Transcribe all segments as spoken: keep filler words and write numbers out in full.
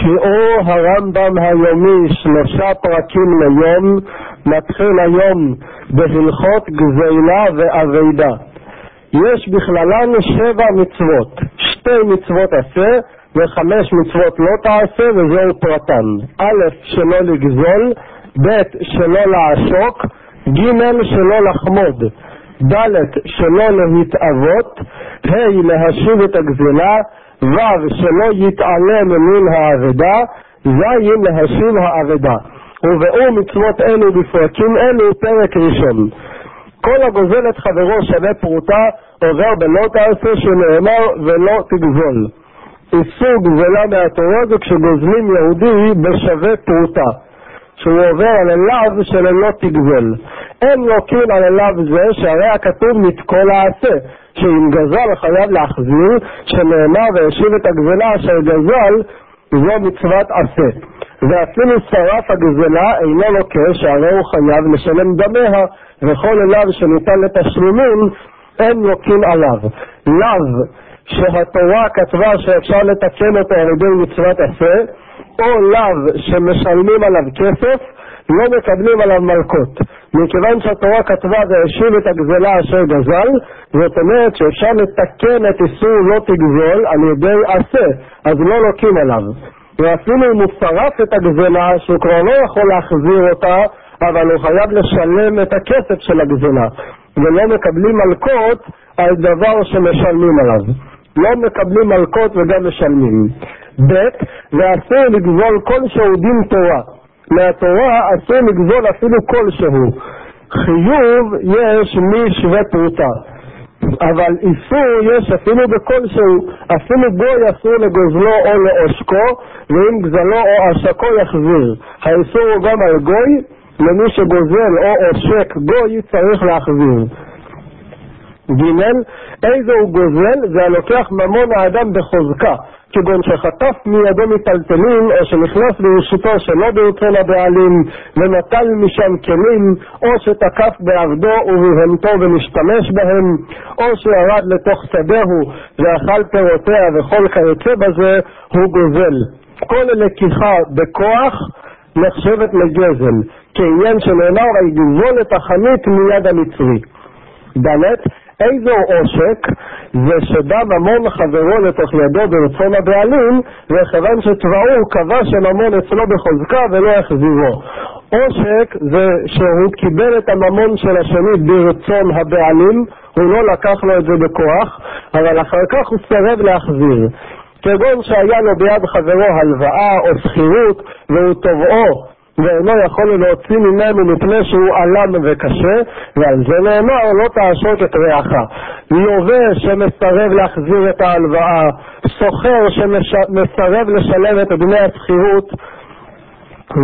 שיעור הרמב"ם היומי שלושה פרקים ליום מתחיל היום בהלכות גזלה ואבידה. יש בכללן שבע מצוות, שתי מצוות עשה וחמש מצוות לא תעשה, וזהו פרטן. א', שלא לגזול, ב', שלא לעשוק, ג', שלא לחמוד, ד', שלא להתאבות, ה', להשיב את הגזלה, ו', שלא יתעלם מן העבדה, ז', להשיב העבדה. ובאו מצוות אלו בפרקים אלו פרק ראשון. כל הגוזל את חברו שווה פרוטה עובר בלא תעשה, שנאמר ולא תגזול. איסור גזלה מהתורה זה כשגוזלים יהודי בשווה פרוטה, שהוא עובר על הלאו של לא תגזל. אין לוקים על הלאו זה, שהרי הכתוב מתכל העשה, שאם גזל חייב להחזיר, שנאמר והשיב את הגזלה אשר גזל, זו מצוות עשה. ואפילו שרף הגזלה אינו לוקה, שהרי הוא חייב לשלם דמיה, וכל הלאו שניתן לתשלומים אין לוקים עליו. לאו שהתורה כתבה שאפשר לתקן אותו על ידי מצוות עשה, או לאו שמשלמים עליו כסף, לא מקבלים עליו מלכות. מכיוון שהתורה כתבה והשיב את הגזלה אשר גזל, זאת אומרת שאפשר לתקן את איסור לא תגזול על ידי עשה, אז לא לוקים עליו. ואפילו אם הוא שרף את הגזלה, שהוא כבר לא יכול להחזיר אותה, אבל הוא חייב לשלם את הכסף של הגזלה, ולא מקבלים מלכות על דבר שמשלמים עליו. לא מקבלים מלכות וגם משלמים. ב', ואסור לגזול כלשהו דין תורה. מהתורה אסור לגזול אפילו כלשהו. חיוב יש משווה פרוטה, אבל איסור יש אפילו בכלשהו. אפילו בו אסור לגזלו או לעושקו, ואם גזלו או עשקו יחזיר. האיסור הוא גם על גוי, למי שגוזל או עושק גוי צריך להחזיר. ג', איזה הוא גוזל זה הלוקח ממון האדם בחוזקה, כגון שחטף מידו מטלטלים, או שנכנס ברשותו שלא ברצון הבעלים, ונטל משם כלים, או שתקף בעבדו ובהמתו ומשתמש בהם, או שירד לתוך שדהו ואכל פירותיה וכל כיוצא בזה, הוא גוזל. כל לקיחה בכוח נחשבת לגזל, כעניין שנאמר על גזול את החנית מיד המצרי. ד', איזו עושק זה שדע ממון חברו לתוך ידו ברצון הבעלים, וכיוון שטבעו קבע שממון אצלו בחוזקה ולא החזירו. עושק זה שהוא קיבל את הממון של השני ברצון הבעלים, הוא לא לקח לו את זה בכוח, אבל אחר כך הוא סרב להחזיר. כגון שהיה לו ביד חברו הלוואה או שכירות והוא תובעו ואינו יכול להוציא ממנו מפני שהוא עלם וקשה, ועל זה נאמר לא תעשוק את רעך. לווה שמסרב להחזיר את ההלוואה, סוחר שמסרב לשלם את דמי השכירות,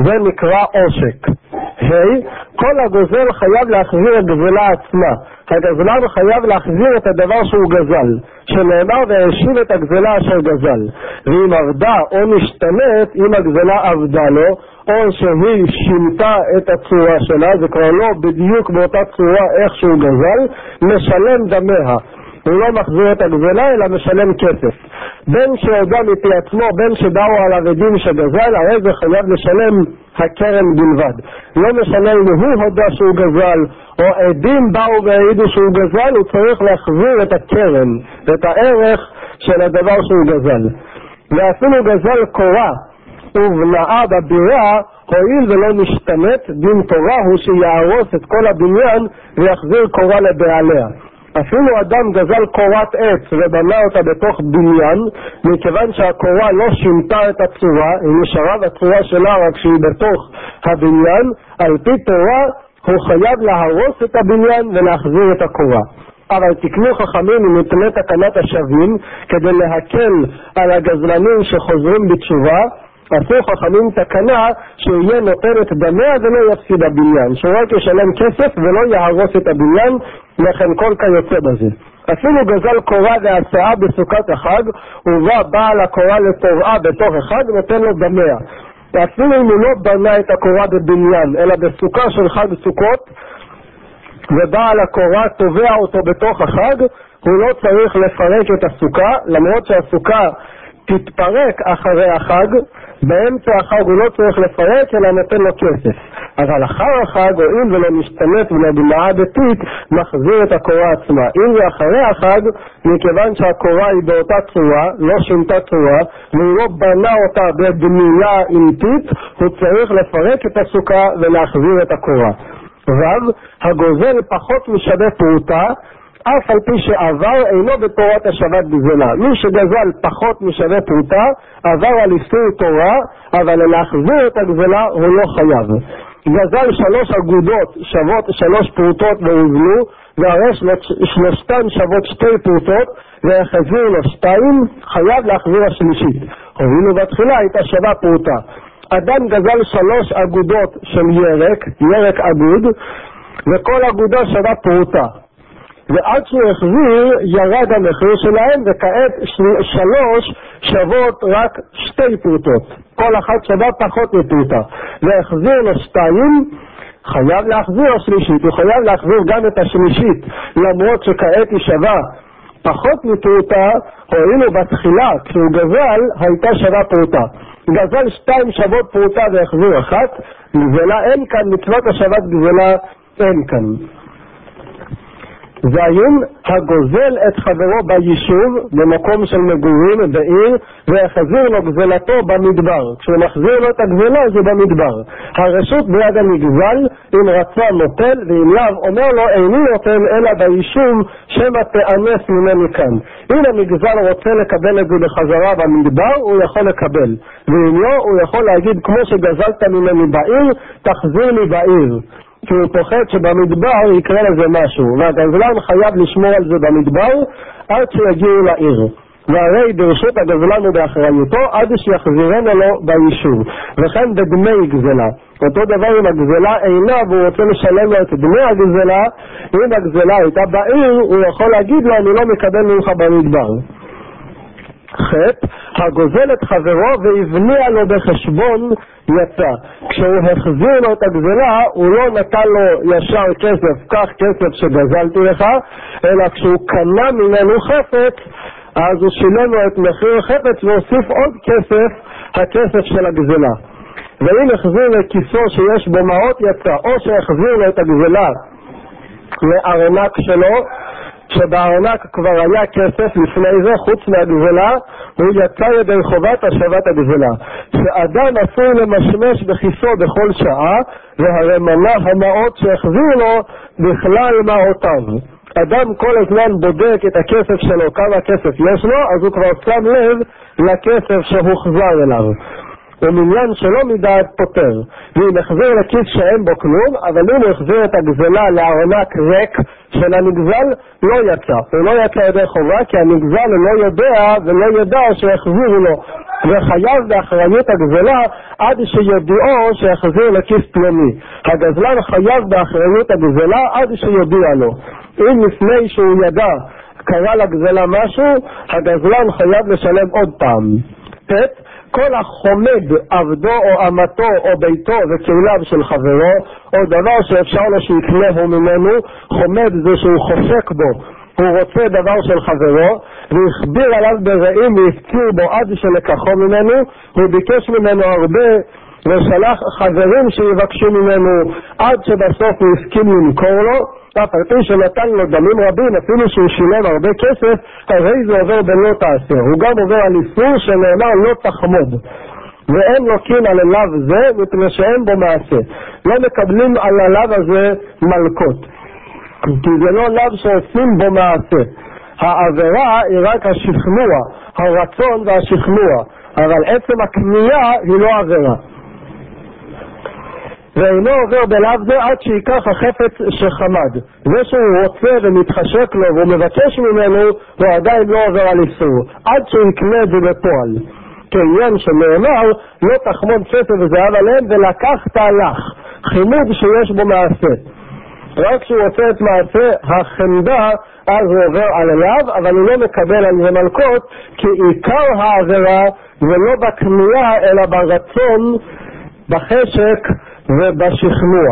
זה נקרא עושק. היי, כל הגוזל חייב להחזיר את גזלה עצמה. הגזלן חייב להחזיר את הדבר שהוא גזל, שנאמר והשיב את הגזלה אשר גזל. ואם עבדה או נשתנית, אם הגזלה עבדה לו, או שהיא שינתה את הצורה שלה, זה כבר לא בדיוק באותה צורה איך שהוא גזל, משלם דמיה. הוא לא מחזיר את הגזלה אלא משלם כסף. בין שהודה מפי עצמו, בין שבאו עליו עדים שגזל, הרי זה חייב לשלם הקרן בלבד. לא משנה אם הוא הודה שהוא גזל, או עדים באו והעידו שהוא גזל, הוא צריך להחזיר את הקרן, את הערך של הדבר שהוא גזל. ואפילו גזל קורה ובנאה בבירה, הואיל ולא משתמת, דין תורה הוא שיערוס את כל הבניין ויחזיר קורה לבעליה. אפילו אדם גזל קורת עץ ובנה אותה בתוך בניין, מכיוון שהקורה לא שינתה את הצורה, היא נשארה בצורה שלה רק שהיא בתוך הבניין, על פי תורה הוא חייב להרוס את הבניין ולהחזיר את הקורה. אבל תקנו חכמים מפני תקנת השבים, כדי להקל על הגזלנים שחוזרים בתשובה, עשו חכמים תקנה שיהיה נותנת דמיה ולא יפסיד הבניין, שהוא רק ישלם כסף ולא יהרוס את הבניין, לכן כל כיוצא בזה. אפילו גזל קורה והצעה בסוכת החג, ובא בעל הקורה לתורעה בתוך החג נותן לו דמיה. אפילו אם הוא לא בנה את הקורה בבניין, אלא בסוכה של חג סוכות, ובעל הקורה תובע אותו בתוך החג, הוא לא צריך לפרק את הסוכה, למרות שהסוכה תתפרק אחרי החג, באמצע החג הוא לא צריך לפרק, אלא נותן לו כסף. אבל אחר החג, או אם ולא משתמט ולגמעה דתית, מחזיר את הקורה עצמה. אם זה אחרי החג, מכיוון שהקורה היא באותה צורה, לא שונתה צורה, והוא לא בנה אותה בבנייה אימתית, הוא צריך לפרק את הסוכה ולהחזיר את הקורה. ואז הגוזל פחות משווה פרוטה, אף על פי שעבר אינו בתורת השבת בגזלה. מי שגזל פחות משווה פרוטה, עבר על איסור תורה, אבל להחזיר את הגזלה הוא לא חייב. גזל שלוש אגודות שוות שלוש פרוטות והוזלו, והרי שלושתן שוות שתי פרוטות, והחזיר לו שתיים, חייב להחזיר השלישית. הובילו בתחילה הייתה שווה פרוטה. אדם גזל שלוש אגודות של ירק, ירק אגוד, וכל אגודה שווה פרוטה. ועד שהוא החזיר, ירד המחיר שלהם, וכעת שלוש שוות רק שתי פרוטות. כל אחת שווה פחות מפרוטה. והחזיר לשתיים, חייב להחזיר השלישית, הוא חייב להחזיר גם את השלישית, למרות שכעת היא שווה פחות מפרוטה, הואילו בתחילה, כשהוא גזל, הייתה שווה פרוטה. גזל שתיים שוות פרוטה והחזיר אחת, גזלה אין כאן, מצוות השבת גזלה אין כאן. והיום הגוזל את חברו ביישוב, במקום של מגורים, בעיר, והחזיר לו גזלתו במדבר. כשהוא מחזיר לו את הגזלה זה במדבר. הרשות ביד הנגזל, אם רצה נוטל, ואם לאו אומר לו איני נוטל אלא ביישוב, שמא תאנס ממני כאן. אם הנגזל רוצה לקבל את זה בחזרה במדבר, הוא יכול לקבל. ואם לא, הוא יכול להגיד כמו שגזלת ממני בעיר, תחזיר לי בעיר. כי הוא פוחד שבמדבר יקרה לזה משהו, והגזלן חייב לשמור על זה במדבר עד שיגיעו לעיר. והרי ברשות הגזלן ובאחריותו עד שיחזירנו לו ביישוב. וכן בדמי גזלה. אותו דבר אם הגזלה אינה והוא רוצה לשלם לו את דמי הגזלה, אם הגזלה הייתה בעיר, הוא יכול להגיד לו אני לא מקבל ממך במדבר. חטא, הגוזל את חברו והבניע לו בחשבון יצא. כשהוא החזיר לו את הגזלה, הוא לא נתן לו ישר כסף, כך כסף שגזלתי לך, אלא כשהוא קנה ממנו חפץ, אז הוא שילם לו את מחיר החפץ והוסיף עוד כסף, הכסף של הגזלה. ואם החזיר לכיסו שיש בו מעות יצא, או שהחזיר לו את הגזלה לארנק שלו, שבארנק כבר היה כסף לפני זה, חוץ מהגזלה, הוא יצא ידי חובת השבת הגזלה. שאדם עשוי למשמש בכיסו בכל שעה, והרי מנה המעות שהחזיר לו בכלל מעותיו. אדם כל הזמן בודק את הכסף שלו, כמה כסף יש לו, אז הוא כבר שם לב לכסף שהוחזר אליו. ומניין שלא מדעת פותר. ואם החזיר לכיס שאין בו כלום, אבל אם הוא החזיר את הגזלה לארנק ריק של הנגזל, לא יצא. הוא לא יצא ידי חובה, כי הנגזל לא יודע ולא ידע שהחזיר לו. וחייב באחריות הגזלה עד שידועו שהחזיר לכיס פלמי. הגזלן חייב באחריות הגזלה עד שידוע לו. אם לפני שהוא ידע קרה לגזלה משהו, הגזלן חייב לשלם עוד פעם. תת, כל החומד עבדו או אמתו או ביתו וקהיליו של חברו, או דבר שאפשר לו שיקנהו ממנו, חומד זה שהוא חושק בו, הוא רוצה דבר של חברו, והכביר עליו ברעים והפציר בו עד שלקחו ממנו, הוא ביקש ממנו הרבה ושלח חברים שיבקשו ממנו עד שבסוף הוא הסכים למכור לו, אף על פי שנתן לו דמים רבים, אפילו שהוא שילם הרבה כסף, הרי זה עובר בלא תעשר. הוא גם עובר על איסור שנאמר לא תחמוד. ואין לוקים על אליו זה, מפני שאין בו מעשה. לא מקבלים על הלב הזה מלכות. כי זה לא לב שעושים בו מעשה. העבירה היא רק השכנוע, הרצון והשכנוע. אבל עצם הקנייה היא לא עבירה. ואינו עובר בלב זה עד שיקח החפץ שחמד. זה שהוא רוצה ומתחשק לו והוא מבקש ממנו, הוא עדיין לא עובר על איסור. עד שהוא יקנה את זה בפועל. כעניין שנאמר, לא תחמוד כסף וזהב עליהם ולקחת לך. חימוד שיש בו מעשה. רק כשהוא רוצה את מעשה החמדה, אז הוא עובר על אליו, אבל הוא לא מקבל על זה מלכות, כי עיקר העבירה ולא בקנייה אלא ברצון, בחשק ובשכנוע.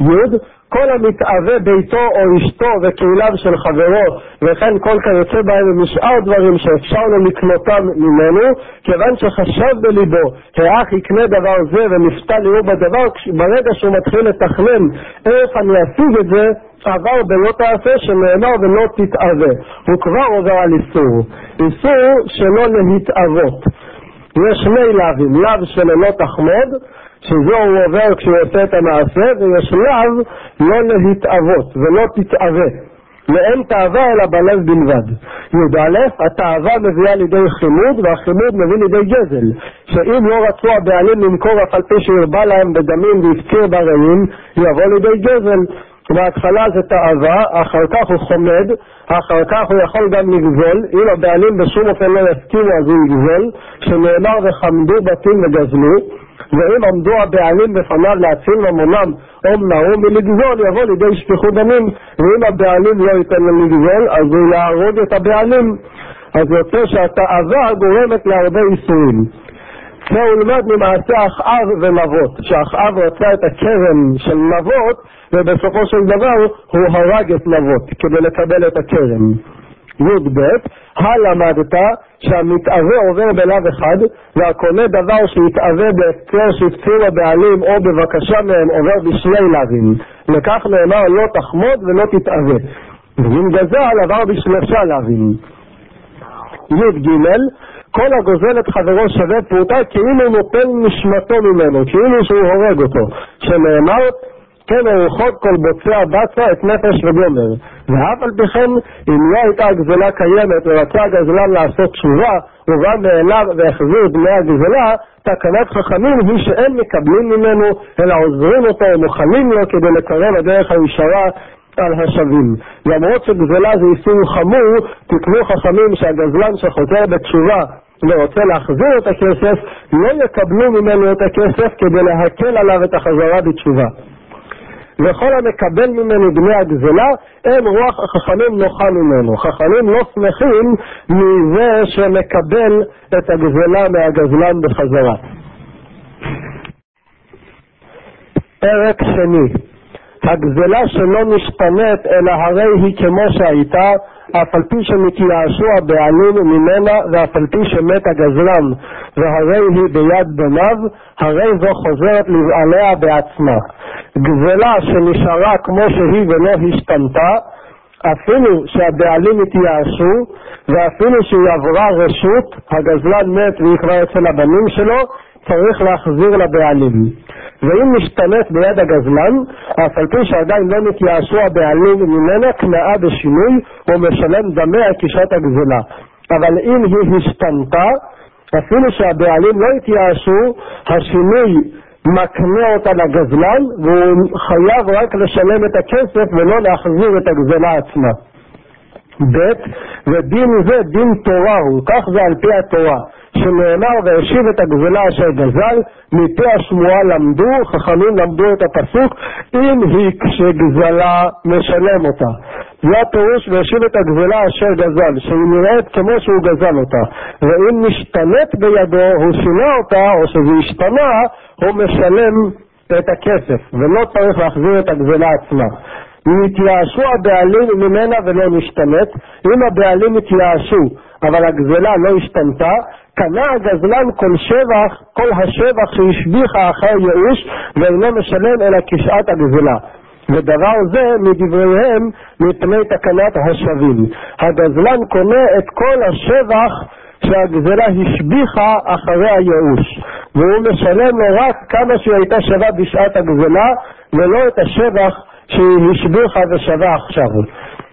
יוד, כל המתאווה ביתו או אשתו וקהיליו של חברו, וכן כל כיוצא בהם משאר דברים שאפשר לו לקנותם ממנו, כיוון שחשב בליבו, האח יקנה דבר זה ונפתה ליהו בדבר, ברגע שהוא מתחיל לתכנן איך אני אשיג את זה, עבר בלא תעשה שנאמר ולא תתאווה. הוא כבר עובר על איסור, איסור שלא להתאוות. יש שני לאווים, לאו שלא תחמוד, שזו הוא עובר כשהוא עושה את המעשה, ויש לאו לא להתאוות ולא תתאווה. ואין תאווה אלא בלב בלבד. י' התאווה מביאה לידי חימוד, והחימוד מביא לידי גזל, שאם לא רצו הבעלים למכור אף על פי שהרבה להם בדמים והפקיר ברעים, יבוא לידי גזל. בהתחלה זה תאווה, אחר כך הוא חומד, אחר כך הוא יכול גם לגזול, אם הבעלים בשום אופן לא יסכימו אז הוא יגזול, שנאמר וחמדו בתים וגזלו, ואם עמדו הבעלים בפניו להציל ממונם או מנעו מלגזול, יבוא לידי שפיכות דמים, ואם הבעלים לא ייתן לו לגזול, אז הוא יהרוג את הבעלים. אז יוצא שהתאווה גורמת להרבה איסורים. זה הוא למד ממעשה אחאב ונבות, שאחאב רצה את הכרם של נבות, ובסופו של דבר הוא הרג את נבות כדי לקבל את הכרם. י' ב' הלמדת שהמתאווה עובר בלב אחד, והקונה דבר שהתאווה בהפקר שהפצירו הבעלים או בבקשה מהם עובר בשני לבים. לכך נאמר לא תחמוד ולא תתאווה. ואם גזל עבר בשלושה לבים. י' ג' כל הגוזל את חברו שווה פרוטה כאילו נותן נשמתו ממנו, כאילו שהוא הורג אותו, שנאמר כן ארוחות כל בוצע בצע את נפש וגומר. ואף על פי כן אם לא הייתה הגזלה קיימת ורצה הגזלן לעשות תשובה ובא מאליו והחזיר בני הגזלה, תקנת חכמים היא שאין מקבלים ממנו אלא עוזרים אותו ומוכנים לו כדי לקרב הדרך הישרה על השבים. למרות שגזלה זה איסור חמור, תקנו חכמים שהגזלן שחוזר בתשובה ורוצה להחזיר את הכסף לא יקבלו ממנו את הכסף כדי להקל עליו את החזרה בתשובה. וכל המקבל ממנו דמי הגזלה, אין רוח החכמים נוחה ממנו. חכמים לא שמחים מזה שמקבל את הגזלה מהגזלן בחזרה. פרק שני, הגזלה שלא משתנית אלא הרי היא כמו שהייתה, אף על פי שמתייאשו הבעלים ממנה ואף על פי שמת הגזלן, והרי היא ביד בניו, הרי זו חוזרת לבעליה בעצמה. גזלה שנשארה כמו שהיא ולא השתנתה, אפילו שהבעלים התייאשו ואפילו שהיא עברה רשות, הגזלן מת והיא כבר אצל הבנים שלו, צריך להחזיר לבעלים. ואם משתנית ביד הגזלן, אף על פי שעדיין לא מתייאשו הבעלים ממנה, קנאה בשינוי ומשלם דמיה כשעת הגזלה. אבל אם היא השתנתה, אפילו שהבעלים לא התייאשו, השינוי מקנה אותה לגזלן והוא חייב רק לשלם את הכסף ולא להחזיר את הגזלה עצמה. ב' ודין זה דין תורה הוא, כך זה על פי התורה, שנאמר והשיב את הגזלה אשר גזל, מפי השמועה למדו, חכמים למדו את הפסוק, אם היא כשגזלה משלם אותה. זה הפירוש והשיב את הגזלה אשר גזל, שהיא נראית כמו שהוא גזל אותה, ואם משתנית בידו הוא שינה אותה, או שזה השתנה, הוא משלם את הכסף ולא צריך להחזיר את הגזלה עצמה. התייאשו הבעלים ממנה ולא משתנית, אם הבעלים התייאשו אבל הגזלה לא השתנתה, קנה הגזלן כל שבח, כל השבח שהשביחה אחר ייאוש ואינו משלם אלא כשעת הגזלה. ודבר זה מדבריהם מפני תקנת השבים. הגזלן קונה את כל השבח שהגזלה השביחה אחרי הייאוש, והוא משלם לו רק כמה שהיא הייתה שווה בשעת הגזלה ולא את השבח שהיא השביחה ושווה עכשיו.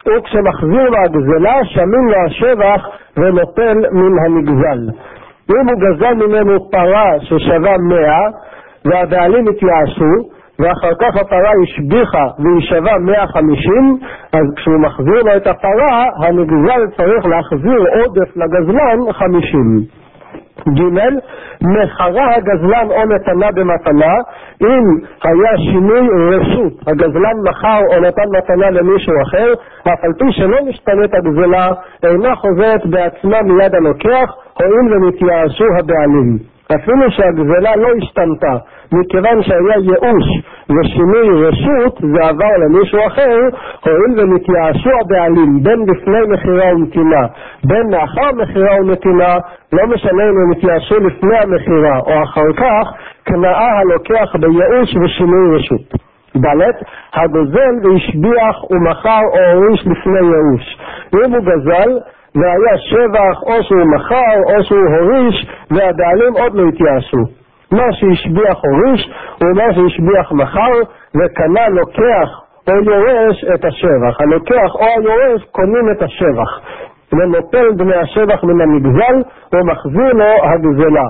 וכשמחזיר מהגזלה שמים לו השבח ונופל מן הנגזל. אם הוא גזל ממנו פרה ששווה מאה והבעלים התייאשו ואחר כך הפרה השביחה והיא שווה מאה וחמישים, אז כשהוא מחזיר לו את הפרה הנגזל צריך להחזיר עודף לגזלן חמישים. ג' מחרה הגזלן או נתנה במתנה, אם היה שינוי רשות, הגזלן מחר או נתן מתנה למישהו אחר, אף על פי שלא משתנית הגזלה אינה חוזרת בעצמה מיד הלוקח, או אם הם התייאשו הבעלים. אפילו שהגזלה לא השתנתה מכיוון שהיה ייאוש ושינוי רשות, זה עבר למישהו אחר, הואיל ונתייאשו הבעלים בין לפני מחירה ונתינה, בין לאחר מחירה ונתינה, לא משנה אם הם התייאשו לפני המחירה או אחר כך, כנאה הלוקח בייאוש ושינוי רשות. דלת, הגוזל והשביח ומחר או הוריש לפני ייאוש. אם הוא גזל, והיה שבח או שהוא מחר או שהוא הוריש, והבעלים עוד לא התייאשו. מה שהשביח הוריש ומה שהשביח מחר, וקנה לוקח או יורש את השבח. הלוקח או היורש קונים את השבח, ונוטל בני השבח מן המגזל ומחזיר לו הגזלה.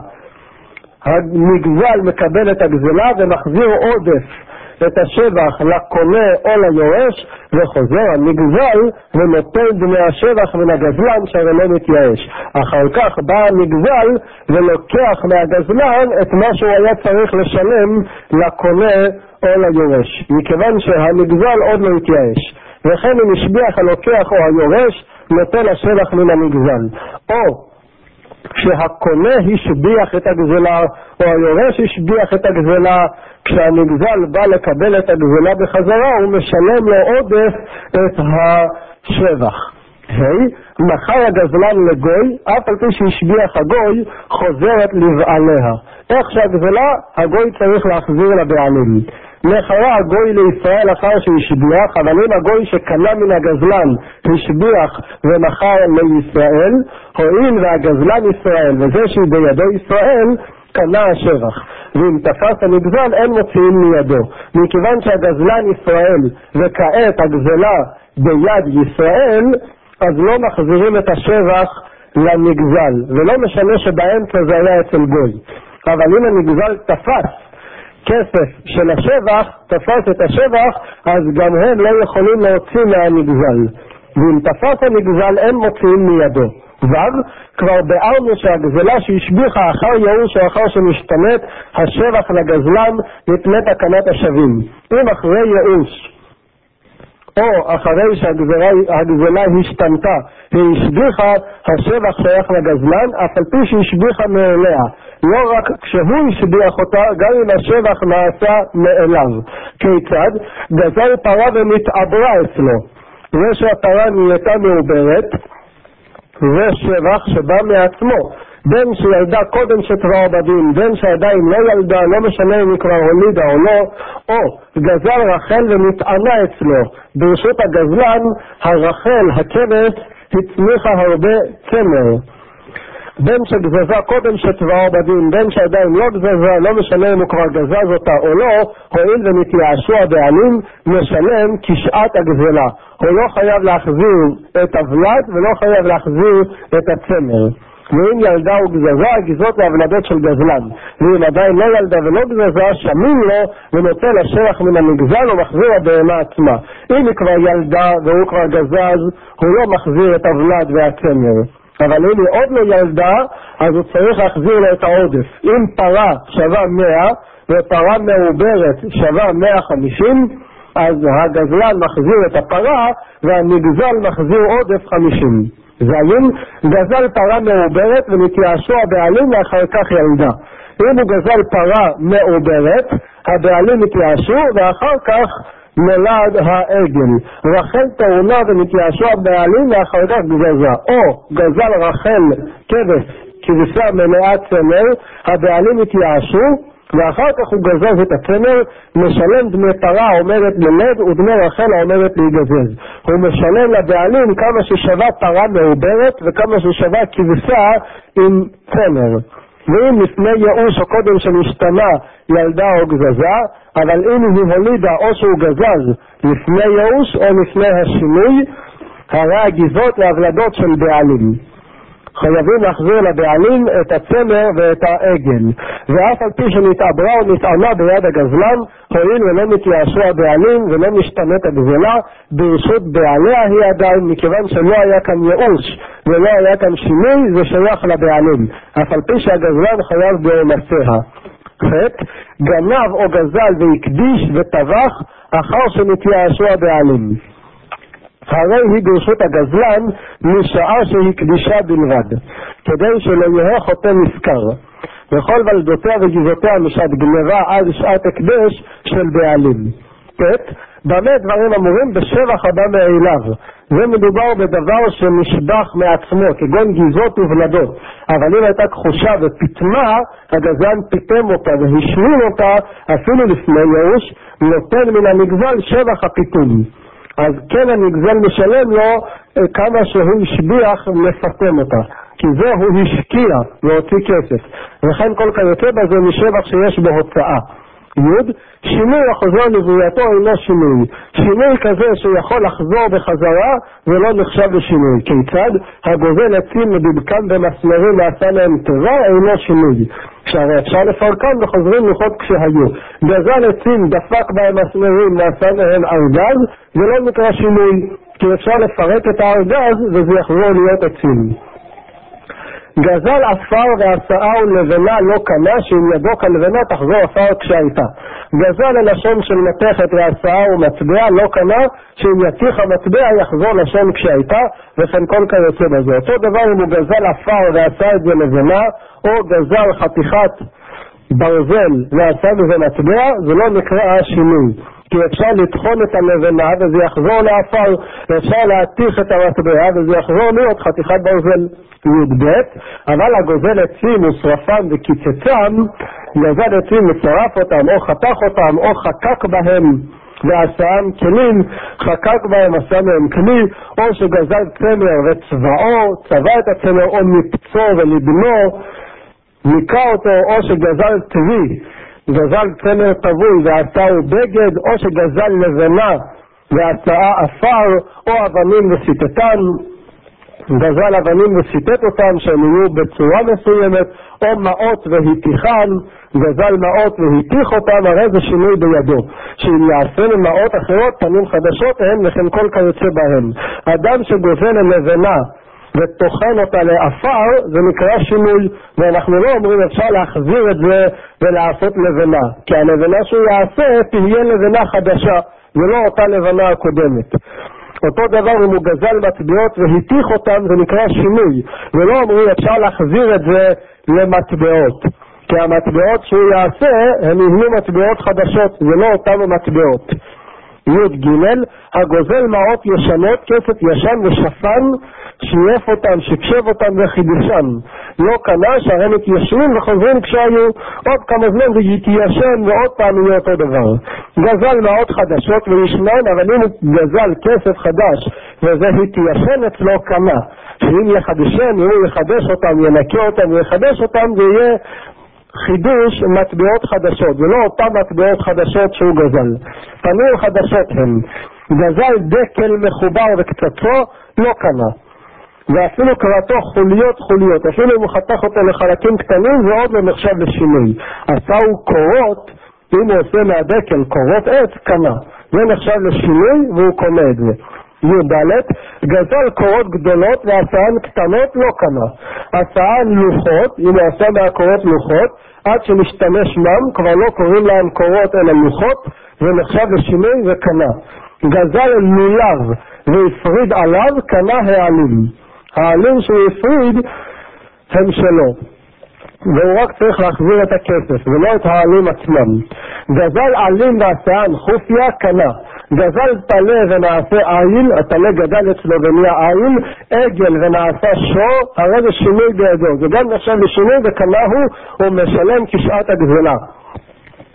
המגזל מקבל את הגזלה ומחזיר עודף את השבח לקונה או ליורש, וחוזר המגזל ונוטל בני השבח מן הגזלן שהרי לא מתייאש. אחר כך בא המגזל ולוקח מהגזלן את מה שהוא היה צריך לשלם לקונה או ליורש, מכיוון שהמגזל עוד לא התייאש. וכן אם השביח הלוקח או היורש, נוטל השבח מן המגזל. או כשהקונה השביח את הגזלה או היורש השביח את הגזלה, כשהנגזל בא לקבל את הגזלה בחזרה הוא משלם לו עודף את השבח. היי, מחר הגזלן לגוי, אף על פי שהשביח הגוי, חוזרת לבעליה. איך שהגזלה הגוי צריך להחזיר לבעלים. מחרה הגוי לישראל אחר שהשביח, אבל אם הגוי שקנה מן הגזלן השביח ומחר לישראל, הואיל והגזלן ישראל וזה שהיא בידו ישראל, קנה השבח. ואם תפס הנגזל אין מוציאים מידו, מכיוון שהגזלן ישראל וכעת הגזלה ביד ישראל, אז לא מחזירים את השבח לנגזל, ולא משנה שבאמצע זה היה אצל גוי. אבל אם הנגזל תפס כסף של השבח, תפס את השבח, אז גם הם לא יכולים להוציא מהנגזל. ואם תפס הנגזל הם מוציאים מידו. ואז כבר בארנו שהגזלה שהשביחה אחר יאוש או אחר שמשתנית, השבח לגזלן מפני תקנת השבים. אם אחרי יאוש או אחרי שהגזלה השתנתה, היא השביחה, השבח שייך לגזלן, אף על פי שהשביחה מאליה. לא רק כשהוא השביח אותה, גם אם השבח נעשה מאליו. כיצד? גזל פרה ומתעברה אצלו. זה שהפרה נהייתה מעוברת, זה שבח שבא מעצמו. בין שילדה קודם שתבע עבדים, בין שעדיין לא ילדה, לא משנה אם היא כבר הולידה או לא, או גזל רחל ומתענה אצלו. ברשות הגזלן, הרחל, הכבש, הצמיחה הרבה צמר. בין שגזזה קודם שתבע עבדים, בין שעדיין לא גזזה, לא משנה אם הוא כבר גזז אותה או לא, הועיל ומתייאשו הבעלים, משלם כשעת הגזלה. הוא לא חייב להחזיר את הבלד ולא חייב להחזיר את הצמר. ואם ילדה הוא גזזה, גזזות להבלדות של גזלן. ואם עדיין לא ילדה ולא גזזה, שמים לו ונוטל השבח מן המגזל ומחזיר הבהמה עצמה. אם היא כבר ילדה והוא כבר גזז, הוא לא מחזיר את הבלד והצמר. אבל אם היא עוד לא ילדה, אז הוא צריך להחזיר לו את העודף. אם פרה שווה מאה ופרה מעוברת שווה מאה וחמישים, אז הגזלן מחזיר את הפרה והנגזל מחזיר עודף חמישים. ואם גזל פרה מעוברת ומתייאשו הבעלים ואחר כך ילדה. אם הוא גזל פרה מעוברת, הבעלים מתייאשו ואחר כך נולד העגל. רחל תאונה ומתייאשו הבעלים ואחר כך גזזה. או גזל רחל כבש כבשה מלאה צמר, הבעלים התייאשו ואחר כך הוא גזז את הצמר, משלם דמי פרה אומרת ללד ודמי רחל אומרת להיגזז. הוא משלם לבעלים כמה ששווה פרה מעוברת וכמה ששווה כבשה עם צמר. ואם לפני יאוש או קודם שנשתנה ילדה או גזזה, אבל אם היא הולידה או שהוא גזז לפני יאוש או לפני השינוי, הרי הגיזות להבלדות של בעלים. חייבים להחזיר לבעלים את הצמר ואת העגל. ואף על פי שנתעברה או נטענה ביד הגזלן, הואיל ולא מתייאשו הבעלים ולא משתנית הגזלה, ברשות בעליה היא עדיין, מכיוון שלא היה כאן ייאוש ולא היה כאן שינוי, זה שייך לבעלים, אף על פי שהגזלן חייב באומציה. גנב או גזל והקדיש וטבח אחר שנתייאשו הבעלים, הרי היא ברשות הגזלן משעה שהיא קדישה בלבד, כדי שלא יהיה חוטא נשכר. וכל ולדותיה וגבעותיה משעת גנבה עד שעת הקדש של בעלים. תת, במה דברים אמורים? בשבח הבא מאליו. זה מדובר בדבר שנשבח מעצמו, כגון גזעות ובלדות. אבל אם הייתה כחושה ופתמה, הגזן פיתם אותה והשמין אותה, אפילו לפני יאוש, נותן מן הנגזל שבח הפיתום. אז כן הנגזל משלם לו כמה שהוא השביח לפתם אותה. כי זה הוא השקיע והוציא כסף. וכן כל כיוצא בה זה משבח שיש בהוצאה. יוד, שינוי החוזר לבריאתו אינו שינוי. שינוי כזה שיכול לחזור בחזרה ולא נחשב לשינוי. כיצד? הגוזל עצים מדבקם במסמרים ועשה להם טובה אינו שינוי. שהרי אפשר לפרקם וחוזרים לוחות כשהיו. גזל עצים דפק בהם מסמרים ועשה להם ארגז ולא נקרא שינוי. כי אפשר לפרק את הארגז וזה יחזור להיות עצים. גזל אפר והצעה ולבנה לא קנה, שאם ידו כלבנה תחזור אפר כשהייתה. גזל הלשון של מתכת והצעה ומצבע לא קנה, שאם יתיך המצבע יחזור לשון כשהייתה, וכן כל כיוצא בזה. אותו דבר אם הוא גזל אפר והצעה את זה לבנה, או גזל חתיכת ברזל והצעה בזה מצבע, זה לא נקרא שינוי. כי אפשר לתחון את הלבנה וזה יחזור לאפר, ואפשר להתיך את המטבע וזה יחזור להיות חתיכת ברזל. י"ב, אבל הגוזל עצים ושרפם וקיצצם, גזל עצים ושרף אותם או חתך אותם או חקק בהם ועשהם כלים, חקק בהם עשה מהם כלי, או שגזל צמר וצבעו, צבע את הצמר או מפצו ולבנו, ניקה אותו, או שגזל טבי, גזל צמר טבוי ועשהו בגד, או שגזל לבנה ועשאה אפר, או אבנים וסיטטן, גזל אבנים וסיטט אותם שהם יהיו בצורה מסוימת, או מעות והתיחן, גזל מעות והתיך אותם, הרי זה שינוי בידו. שאם יעשה למעות אחרות פנים חדשות הם לכן כל כיוצא בהם. אדם שגוזל לבנה ותוכן אותה לאפר, זה נקרא שינוי, ואנחנו לא אומרים אפשר להחזיר את זה ולעשות לבנה, כי הלבנה שהוא יעשה תהיה לבנה חדשה, ולא אותה לבנה הקודמת. אותו דבר אם הוא גזל מטבעות והתיך אותם, זה נקרא שינוי, ולא אומרים אפשר להחזיר את זה למטבעות, כי המטבעות שהוא יעשה הם יהיו מטבעות חדשות ולא אותם המטבעות. י' ג' הגוזל מעות ישנות, כסף ישן ושפן, שייף אותם, שקשב אותם וחידשם, לא קנה, שהרמת ישנים וחוזרים כשהיו, עוד כמה זמן זה יתיישן ועוד פעם יהיה אותו דבר. גזל מעות חדשות וישנן, אבל אם גזל כסף חדש וזה התיישן אצלו קנה, שאם יחדשן, אם יחדש אותם, ינקה אותם, יחדש אותם, זה יהיה חידוש מטבעות חדשות, ולא אותם מטבעות חדשות שהוא גזל. פנים חדשות הם. גזל דקל מחובר וקצתו לא קנה, ואפילו קראתו חוליות חוליות, אפילו אם הוא חתך אותו לחלקים קטנים ועוד לא נחשב לשינוי. עשה הוא קורות, אם הוא עושה מהדקל קורות עץ, קנה, זה נחשב לשינוי והוא קונה את זה. י"ד גזל קורות גדולות והסען קטנות לא קנה, הסען לוחות, אם הוא עשה מהקורות לוחות עד שנשתמש מם כבר לא קוראים להם קורות אלא לוחות, זה נחשב לשינוי וקנה. גזל מולב והפריד עליו, קנה העלים. העלים שהוא הפריד הם שלו, והוא רק צריך להחזיר את הכסף ולא את העלים עצמם. גזל עלים והסען חופיה, קנה. גזל תלה ונעשה עיל, התלה גדל אצלו ונהיה עיל, עגל ונעשה שור, הרי זה שינוי בידו, זה גם נחשב לשינוי וקנה הוא, הוא משלם כשעת הגזלה.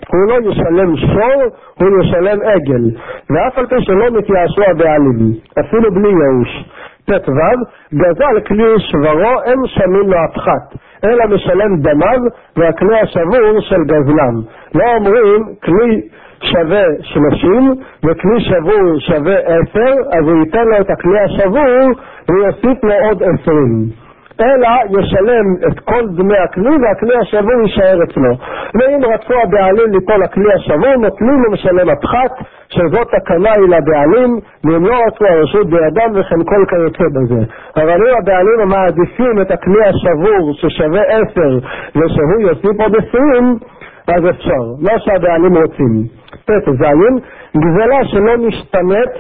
הוא לא ישלם שור, הוא ישלם עגל, ואף על פי שלא מתייאשו הבעלים, אפילו בלי יאוש. תתבב, גזל כלי שברו, אין שמים לו הפחת, אלא משלם דמיו, והכלי השבור של גזלם. לא אומרים, כלי שווה שלושים, וכלי שבור שווה עשר, אז הוא ייתן לו את הכלי השבור, ויוסיף לו עוד עשרים. אלא ישלם את כל דמי הכלי, והכלי השבור יישאר אצלו. ואם רצו הבעלים ליפול הכלי השבור, נותנים למשלם הפחת, שזאת תקנה היא לבעלים, ואם לא רצו הרשות בידם וכן כל כיוצא בזה. אבל אם הבעלים המעדיפים את הכלי השבור ששווה עשר, ושהוא יוסיף עוד עשרים, אז אפשר, מה שהבעלים רוצים. פסק ז' גזלה שלא משתנית,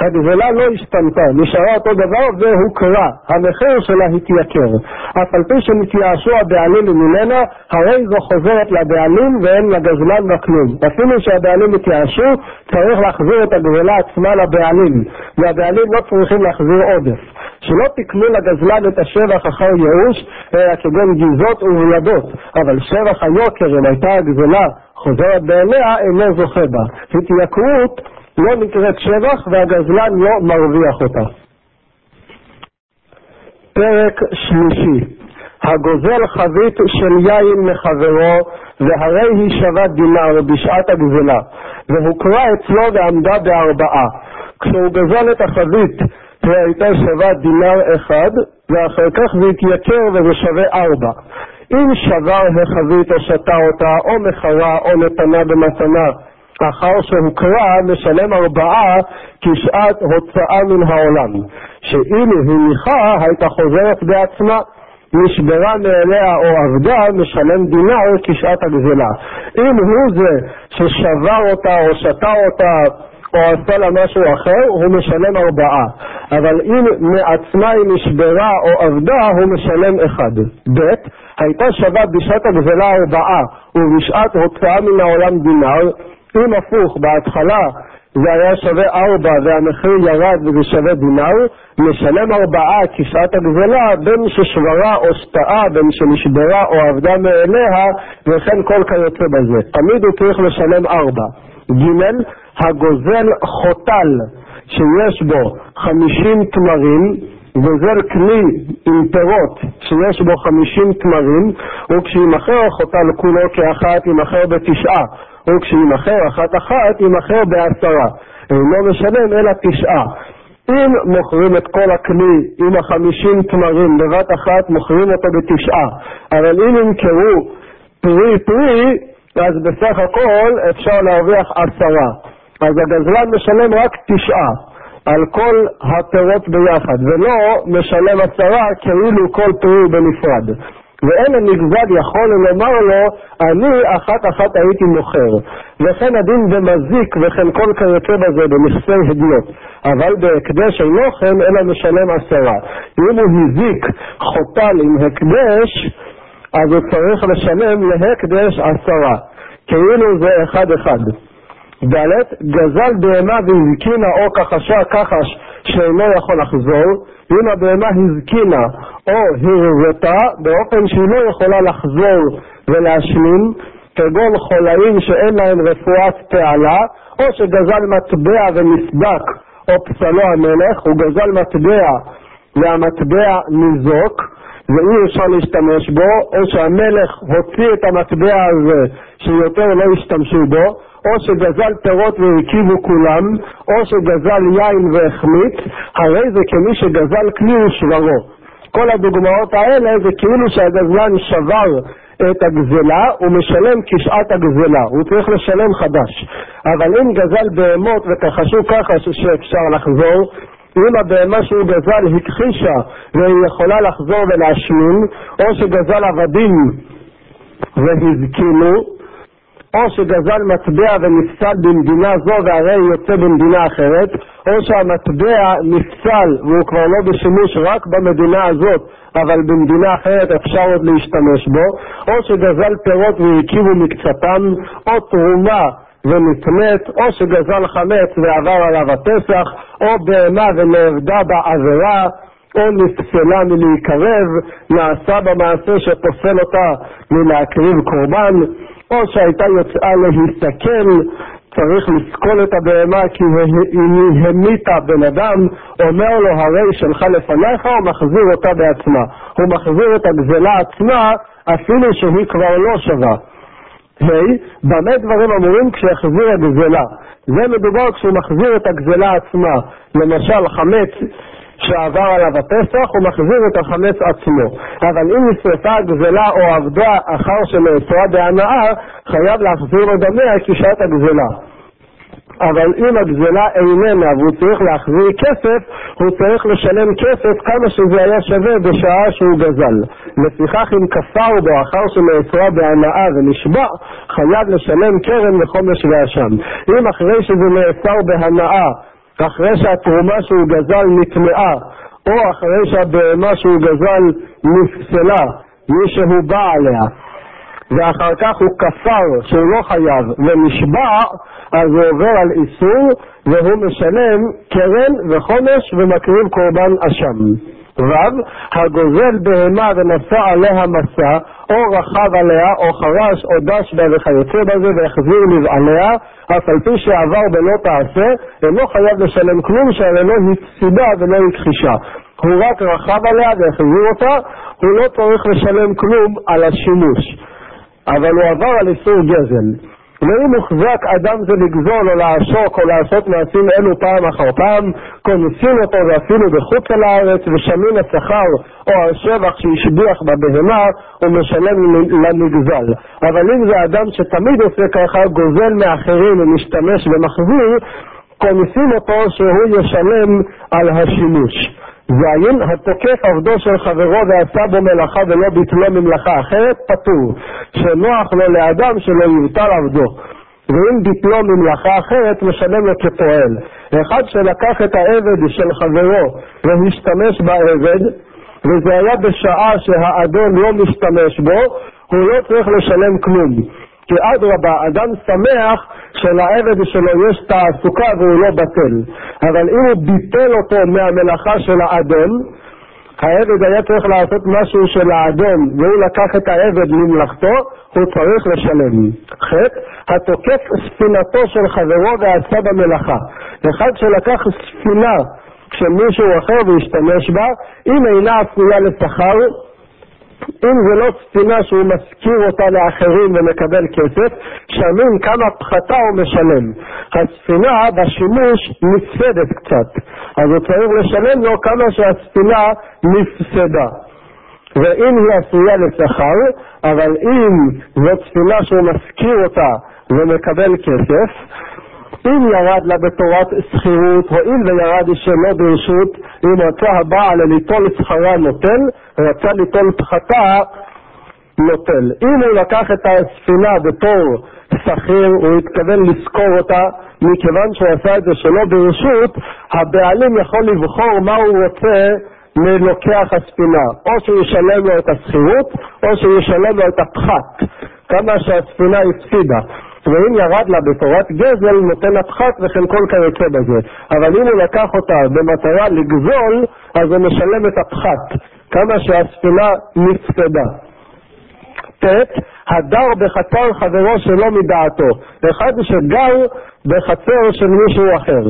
הגזלה לא השתנתה, נשארה אותו דבר והוקרה, המחיר שלה התייקר. אף על פי שמתייאשו הבעלים ממנה, הרי זו חוזרת לבעלים ואין לגזלן בכלום. אפילו שהבעלים התייאשו, צריך להחזיר את הגזלה עצמה לבעלים, והבעלים לא צריכים להחזיר עודף. שלא תקנו לגזלן את השבח אחר ייאוש, אלא כגון גזות וולדות, אבל שבח היוקר, אם הייתה הגזלה חוזרת בעליה, אינו זוכה בה. התייקרות לא נקראת שבח והגזלן לא מרוויח אותה. פרק שלישי, הגוזל חבית של יין מחברו, והרי היא שווה דינר בשעת הגזלה, והוקרה אצלו ועמדה בארבעה. כשהוא גזל את החבית והייתה שווה דינר אחד, ואחר כך זה התייקר וזה שווה ארבע. אם שבר החבית או שתה אותה או מחרה או נתנה במתנה, אחר שהוקרה משלם ארבעה כשעת הוצאה מן העולם, שאם היא ניחה הייתה חוזרת בעצמה, נשברה מאליה או עבדה משלם דינר כשעת הגזלה. אם הוא זה ששבר אותה או שתה אותה או עשה לה משהו אחר, הוא משלם ארבעה. אבל אם מעצמה היא נשברה או עבדה, הוא משלם אחד. ב' הייתה שווה בשעת הגזלה ארבעה, ובשעת הוצאה מן העולם דינר. אם הפוך, בהתחלה זה היה שווה ארבע והמחיר ירד וזה שווה דינר, משלם ארבעה כשעת הגזלה, בין ששברה או שטעה, בין שנשברה או עבדה מאליה, וכן כל כיוצא בזה. תמיד הוא צריך לשלם ארבע. ג' הגוזל חוטל שיש בו חמישים תמרים, גוזל כלי עם פירות שיש בו חמישים תמרים, וכשימחר חוטל כולו כאחת, ימחר בתשעה, וכשימחר אחת אחת, ימחר בעשרה, אינו משלם אלא תשעה. אם מוכרים את כל הכלי עם החמישים תמרים בבת אחת, מוכרים אותו בתשעה, אבל אם ימכרו פרי פרי, אז בסך הכל אפשר להרוויח עשרה. אז הגזלן משלם רק תשעה על כל הפירות ביחד, ולא משלם עשרה כאילו כל פרי בנפרד. ואין הנגזד יכול לומר לו, אני אחת אחת הייתי מוכר. וכן הדין במזיק וכן כל כיוצא בזה במכסי הדלות. אבל בהקדש אינו כן, אלא משלם עשרה. אם הוא הזיק חוטל עם הקדש, אז הוא צריך לשלם להקדש עשרה, כאילו זה אחד אחד. דלת, גזל בהמה והזקינה או כחשה כחש שאינו יכול לחזור. אם הבהמה הזקינה או הרזתה באופן שהיא לא יכולה לחזור ולהשלים, כגון חולאים שאין להם רפואת פעלה, או שגזל מטבע ונסדק או פסלו המלך, הוא גזל מטבע והמטבע ניזוק ואי אפשר להשתמש בו, או שהמלך הוציא את המטבע הזה שיותר לא השתמשו בו, או שגזל פירות והקיבו כולם, או שגזל יין והחמיץ, הרי זה כמי שגזל כלי ושברו. כל הדוגמאות האלה זה כאילו שהגזלן שבר את הגזלה, הוא משלם כשעת הגזלה, הוא צריך לשלם חדש. אבל אם גזל בהמות וכחשו ככה שאפשר לחזור, אם הבהמה שהוא גזל הכחישה והיא יכולה לחזור ולהשמין, או שגזל עבדים והזקינו, או שגזל מטבע ונפסל במדינה זו והרי יוצא במדינה אחרת, או שהמטבע נפסל והוא כבר לא בשימוש רק במדינה הזאת, אבל במדינה אחרת אפשר עוד להשתמש בו, או שגזל פירות והקיבו מקצתם, או תרומה ונתמת, או שגזל חמץ ועבר עליו הפסח, או בהמה ונעבדה בעבירה, או נפסלה מלהיקרב, נעשה במעשה שפוסל אותה מלהקריב קורבן, או שהייתה יוצאה להסתכל, צריך לסכול את הבהמה כי היא המיתה בן אדם, אומר לו הרי שלך לפניך, הוא מחזיר אותה בעצמה. הוא מחזיר את הגזלה עצמה אפילו שהיא כבר לא שווה. היי, במה דברים אמורים כשהחזיר הגזלה? זה מדובר כשהוא מחזיר את הגזלה עצמה. למשל חמץ שעבר עליו הפסח, הוא מחזיר את החמץ עצמו. אבל אם נשרפה הגזלה או עבדה אחר שנעשרה בהנאה, חייב להחזיר לו דמיה כשעת הגזלה. אבל אם הגזלה איננה והוא צריך להחזיר כסף, הוא צריך לשלם כסף כמה שזה היה שווה בשעה שהוא גזל. לפיכך אם כפר בו אחר שנעשרה בהנאה ונשבע, חייב לשלם קרן לחומש ואשם. אם אחרי שזה נעשר בהנאה אחרי שהתרומה שהוא גזל נטמעה, או אחרי שהבהמה שהוא גזל נפסלה, מי שהוא בא עליה, ואחר כך הוא כפר שהוא לא חייב ונשבע, אז הוא עובר על איסור והוא משלם קרן וחומש ומקריב קורבן אשם. רב, הגוזל בהמה ונשא עליה מסע, או רחב עליה, או חרש, או דש בה וכיוצא בזה, והחזיר לבעליה, אף על פי שעבר בלא תעשה, אינו חייב לשלם כלום, שאינו הפסידה ולא הכחישה. הוא רק רחב עליה והחזיר אותה, הוא לא צריך לשלם כלום על השימוש. אבל הוא עבר על איסור גזל. ואם הוחזק אדם זה לגזול או לעשוק או לעשות מעשים אלו פעם אחר פעם, קונסים אותו ואפילו בחוץ על הארץ, ושמין השכר או השבח שהשביח בבהמה הוא משלם לנגזל. אבל אם זה אדם שתמיד עושה ככה, גוזל מאחרים ומשתמש ומחזיר, קונסים אותו שהוא ישלם על השימוש. ואין התוקף עבדו של חברו ועשה בו מלאכה ולא ביטלו ממלאכה אחרת, פטור, שנוח לו לאדם שלא יבטל עבדו. ואם ביטלו ממלאכה אחרת, משלם לו כפועל. אחד שלקח את העבד של חברו והשתמש בעבד, וזה היה בשעה שהאדון לא משתמש בו, הוא לא צריך לשלם כלום. כי אדרבה, אדם שמח שלעבד שלו יש תעסוקה והוא לא בטל. אבל אם הוא ביטל אותו מהמלאכה של האדון, העבד היה צריך לעשות משהו של האדון, והוא לקח את העבד ממלאכתו, הוא צריך לשלם. חטא, התוקף ספינתו של חברו ועשה במלאכה. אחד שלקח ספינה של מישהו אחר והשתמש בה, אם אינה הספינה לשכר, אם זה לא ספינה שהוא מזכיר אותה לאחרים ומקבל כסף, שמים כמה פחתה הוא משלם. הספינה בשימוש נפסדת קצת, אז הוא צריך לשלם לו כמה שהספינה נפסדה. ואם היא עשויה לשכר, אבל אם זאת ספינה שהוא מזכיר אותה ומקבל כסף, אם ירד לה בתורת סחירות, או אם וירד שלא ברשות, אם רצה הבעל ליטול שכרה נוטל, רצה ליטול פחתה נוטל. אם הוא לקח את הספינה בתור שכיר, הוא התכוון לזכור אותה, מכיוון שהוא עשה את זה שלא ברשות, הבעלים יכול לבחור מה הוא רוצה מלוקח הספינה. או שהוא ישלם לו את הסחירות, או שהוא ישלם לו את הפחת, כמה שהספינה הפסידה. ואם ירד לה בתורת גזל, נותן הפחת וחלקול כיוצא בזה. אבל אם הוא לקח אותה במטרה לגזול, אז הוא משלם את הפחת, כמה שהספינה נפסדה. תת, הדר בחצר חברו שלא מדעתו. אחד שגר בחצר של מישהו אחר.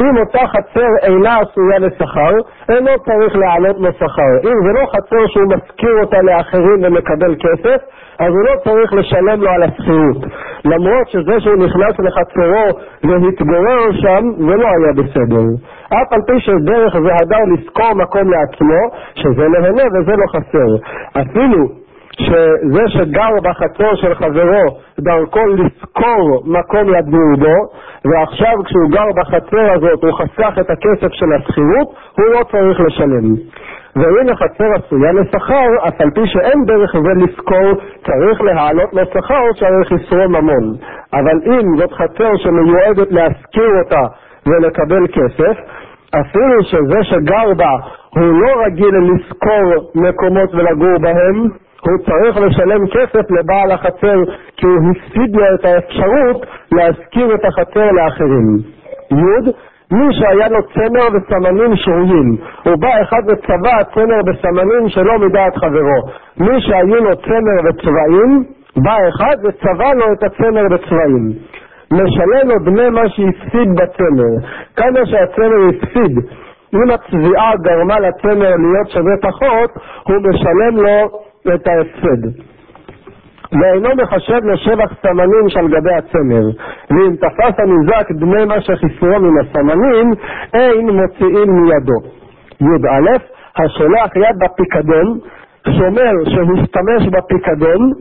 אם אותה חצר אינה עשויה לשכר, אינו צריך להעלות לו שכר. אם זה לא חצר שהוא מזכיר אותה לאחרים ומקבל כסף, אז הוא לא צריך לשלם לו על השכירות. למרות שזה שהוא נכנס לחצרו והתגורר שם, זה לא היה בסדר. אף על פי שדרך זה הדר לזכור מקום לעצמו, שזה נהנה וזה לא חסר. אפילו שזה שגר בחצור של חברו דרכו לזכור מקום לדעודו, ועכשיו כשהוא גר בחצור הזאת הוא חסך את הכסף של השכירות, הוא לא צריך לשלם. והנה חצר עשויה לשכר, אף על פי שאין דרך ולזכור, צריך להעלות לשכר, צריך ישרום ממון. אבל אם זאת חצר שמיועדת להשכיר אותה ולקבל כסף, אפילו שזה שגר בה הוא לא רגיל לזכור מקומות ולגור בהם, הוא צריך לשלם כסף לבעל החצר, כי הוא הפסיד לו את האפשרות להזכיר את החצר לאחרים. יוד, מי שהיה לו צמר וסמנים שרויים, הוא בא אחד וצבע צמר וסמנים שלא מדעת חברו. מי שהיו לו צמר וצבעים, בא אחד וצבע לו את הצמר וצבעים. משלם לו דמי מה שהפסיד בצמר, כמה שהצמר הפסיד. אם הצביעה גרמה לצמר להיות שווה פחות, הוא משלם לו את ההפסד. ואינו מחשב לשבח סמנים של גבי הצמר. ואם תפס הנזק דמי מה שחיסרו מן הסמנים, אין מוציאים מידו. יוד א', השולח יד בפיקדון, שומר שהשתמש בפיקדון,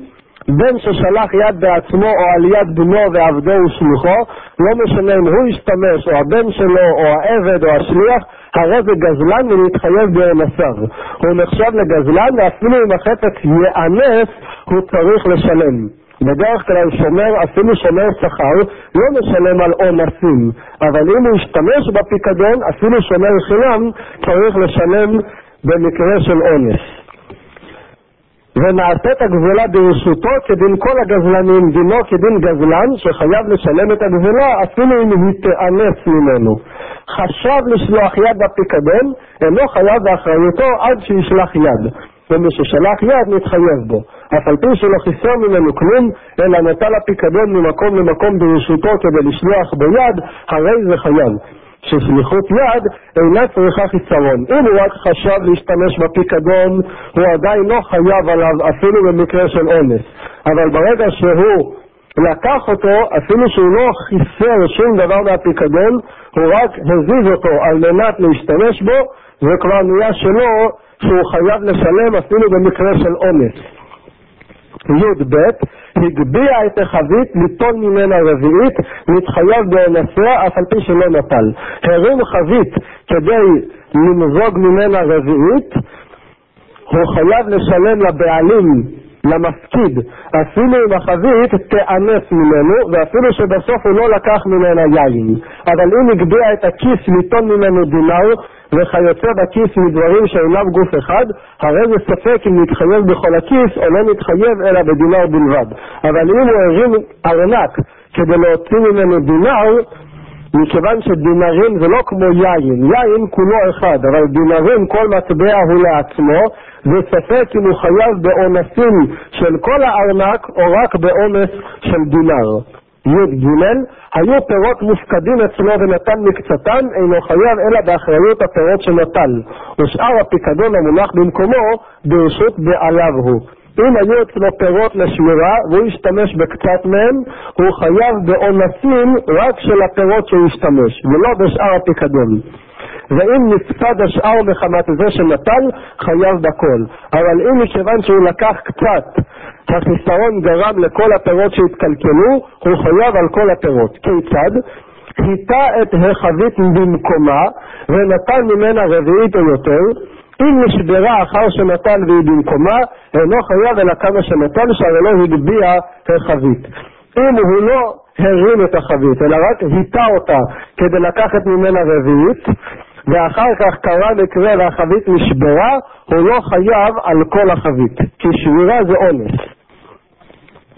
בין ששלח יד בעצמו או על יד בנו ועבדו ושלוחו, לא משנה אם הוא השתמש או הבן שלו או העבד או השליח, הרי זה גזלן ולהתחייב בנסיו. הוא נחשב לגזלן, ואפילו אם החפץ יאנס, הוא צריך לשלם. בדרך כלל שומר, אפילו שומר שכר, לא משלם על עומסים. אבל אם הוא ישתמש בפיקדון, אפילו שומר חינם, צריך לשלם במקרה של עונש. ונעשית הגזלה ברשותו כדין כל הגזלנים, דינו כדין גזלן שחייב לשלם את הגזלה אפילו אם היא תאנס ממנו. חשב לשלוח יד בפיקדון, אינו חייב באחריותו עד שישלח יד. ומי ששלח יד מתחייב בו. אף על פי שלא חיסר ממנו כלום, אלא נטל הפיקדון ממקום למקום ברשותו כדי לשלוח ביד, הרי זה חייב. ששליחות יד אינה צריכה חיסרון. אם הוא רק חשב להשתמש בפיקדון, הוא עדיין לא חייב עליו אפילו במקרה של אונס. אבל ברגע שהוא לקח אותו, אפילו שהוא לא חיסר שום דבר מהפיקדון, הוא רק הזיז אותו על מנת להשתמש בו, וכבר נהיה שלו שהוא חייב לשלם אפילו במקרה של אונס. י' ב' הגביע את החבית ליטול ממנה רביעית, מתחייב באונסיה אף על פי שלא נטל. הרים חבית כדי למזוג ממנה רביעית, הוא חייב לשלם לבעלים, למפקיד, אפילו אם החבית תאנס ממנו, ואפילו שבסוף הוא לא לקח ממנה יין. אבל אם הגביע את הכיס ליטול ממנו דינר, וכיוצא בכיס מדברים שאינם גוף אחד, הרי זה ספק אם נתחייב בכל הכיס או לא נתחייב אלא בדינר בלבד. אבל אם הוא הרים ארנק כדי להוציא ממנו דינר, מכיוון שדינרים זה לא כמו יין, יין כולו אחד, אבל דינרים כל מטבע הוא לעצמו, זה ספק אם הוא חייב באונסים של כל הארנק או רק באונס של דינר. י' ג' היו פירות מופקדים אצלו ונתן מקצתן, אינו חייב אלא באחריות הפירות שנתן, ושאר הפיקדון המונח במקומו ברשות בעליו הוא. אם היו אצלו פירות לשמירה והוא השתמש בקצת מהם, הוא חייב באונסים רק של הפירות שהוא השתמש ולא בשאר הפיקדון. ואם נפקד השאר מחמת זה שנתן, חייב בכל. אבל אם מכיוון שהוא לקח קצת, החיסרון גרם לכל הפירות שהתקלקלו, הוא חייב על כל הפירות. כיצד? היטה את החבית במקומה ונתן ממנה רביעית או יותר. אם נשברה אחר שנתן והיא במקומה, אינו חייב אלא כמה שנתן שהרי לא הגביע החבית. אם הוא לא הרים את החבית אלא רק היטה אותה כדי לקחת ממנה רביעית, ואחר כך קרה מקרה והחבית נשברה, הוא לא חייב על כל החבית, כי שבירה זה אונס.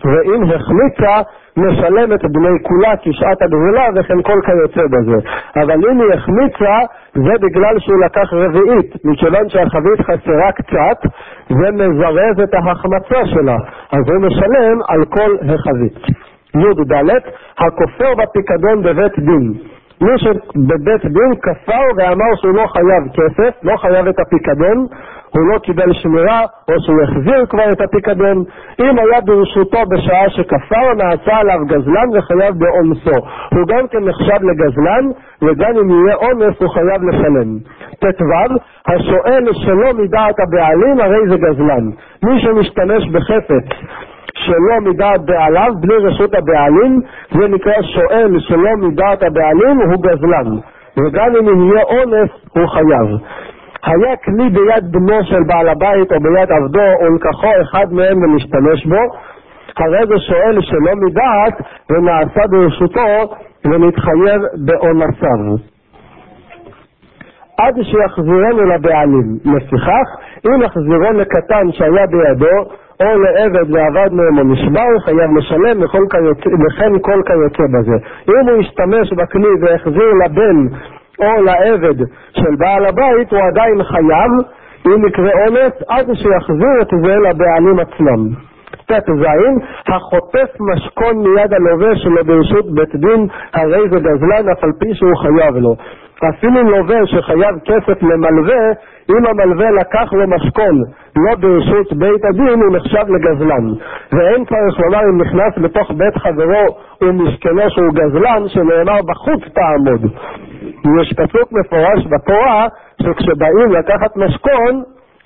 ואם החמיצה, משלמת בני כולה כשעת הגזלה וכן כל כיוצא בזה. אבל אם היא החמיצה, זה בגלל שהוא לקח רביעית, מכיוון שהחבית חסרה קצת, ומזרז את ההחמצה שלה, אז הוא משלם על כל החבית. י' ד' הכופר בפיקדון בבית דין. מי שבבית דין כפר ואמר שהוא לא חייב כסף, לא חייב את הפיקדון, הוא לא קיבל שמירה או שהוא החזיר כבר את הפיקדון. אם היה ברשותו בשעה שכפר, נעשה עליו גזלן וחייב באונסו. הוא גם כן נחשב לגזלן, וגם אם יהיה אונס הוא חייב לשלם. תתבב, השואל שלא מדעת הבעלים הרי זה גזלן. מי שמשתמש בחפץ שלא מדעת בעליו בלי רשות הבעלים, זה נקרא שואל שלא מדעת הבעלים, הוא גזלן, וגם אם יהיה אונס הוא חייב. היה כלי ביד בנו של בעל הבית או ביד עבדו או לקחו אחד מהם ומשתמש בו, הרי זה שואל שלא מדעת ונעשה ברשותו ונתחייב באונסיו עד שיחזירנו לבעלים. לפיכך, אם יחזירו לקטן שהיה בידו או לעבד ועבד מהם או נשבר, חייב לשלם וכן כל כיוצא בזה. אם הוא ישתמש בכלי והחזיר לבן או לעבד של בעל הבית, הוא עדיין חייב, אם יקרה אונס, עד שיחזיר את זה לבעלים עצמם. תת זין, החוטף משכון מיד הלווה שלו ברשות בית דין, הרי זה גזלן אף על פי שהוא חייב לו. אפילו לווה שחייב כסף למלווה, אם המלווה לקח לו משכון לא ברשות בית הדין, הוא נחשב לגזלן. ואין צריך לומר אם נכנס לתוך בית חברו ומשכנו שהוא גזלן, שנאמר בחוץ תעמוד. יש פסוק מפורש בתורה שכשבאים לקחת משכון,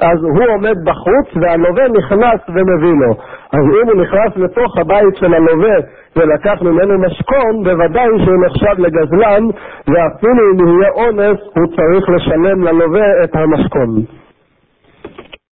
אז הוא עומד בחוץ והלווה נכנס ומביא לו. אז אם הוא נכנס לתוך הבית של הלווה ולקח ממנו משכון, בוודאי שהוא נחשב לגזלן, ואפילו אם יהיה אונס הוא צריך לשלם ללווה את המשכון.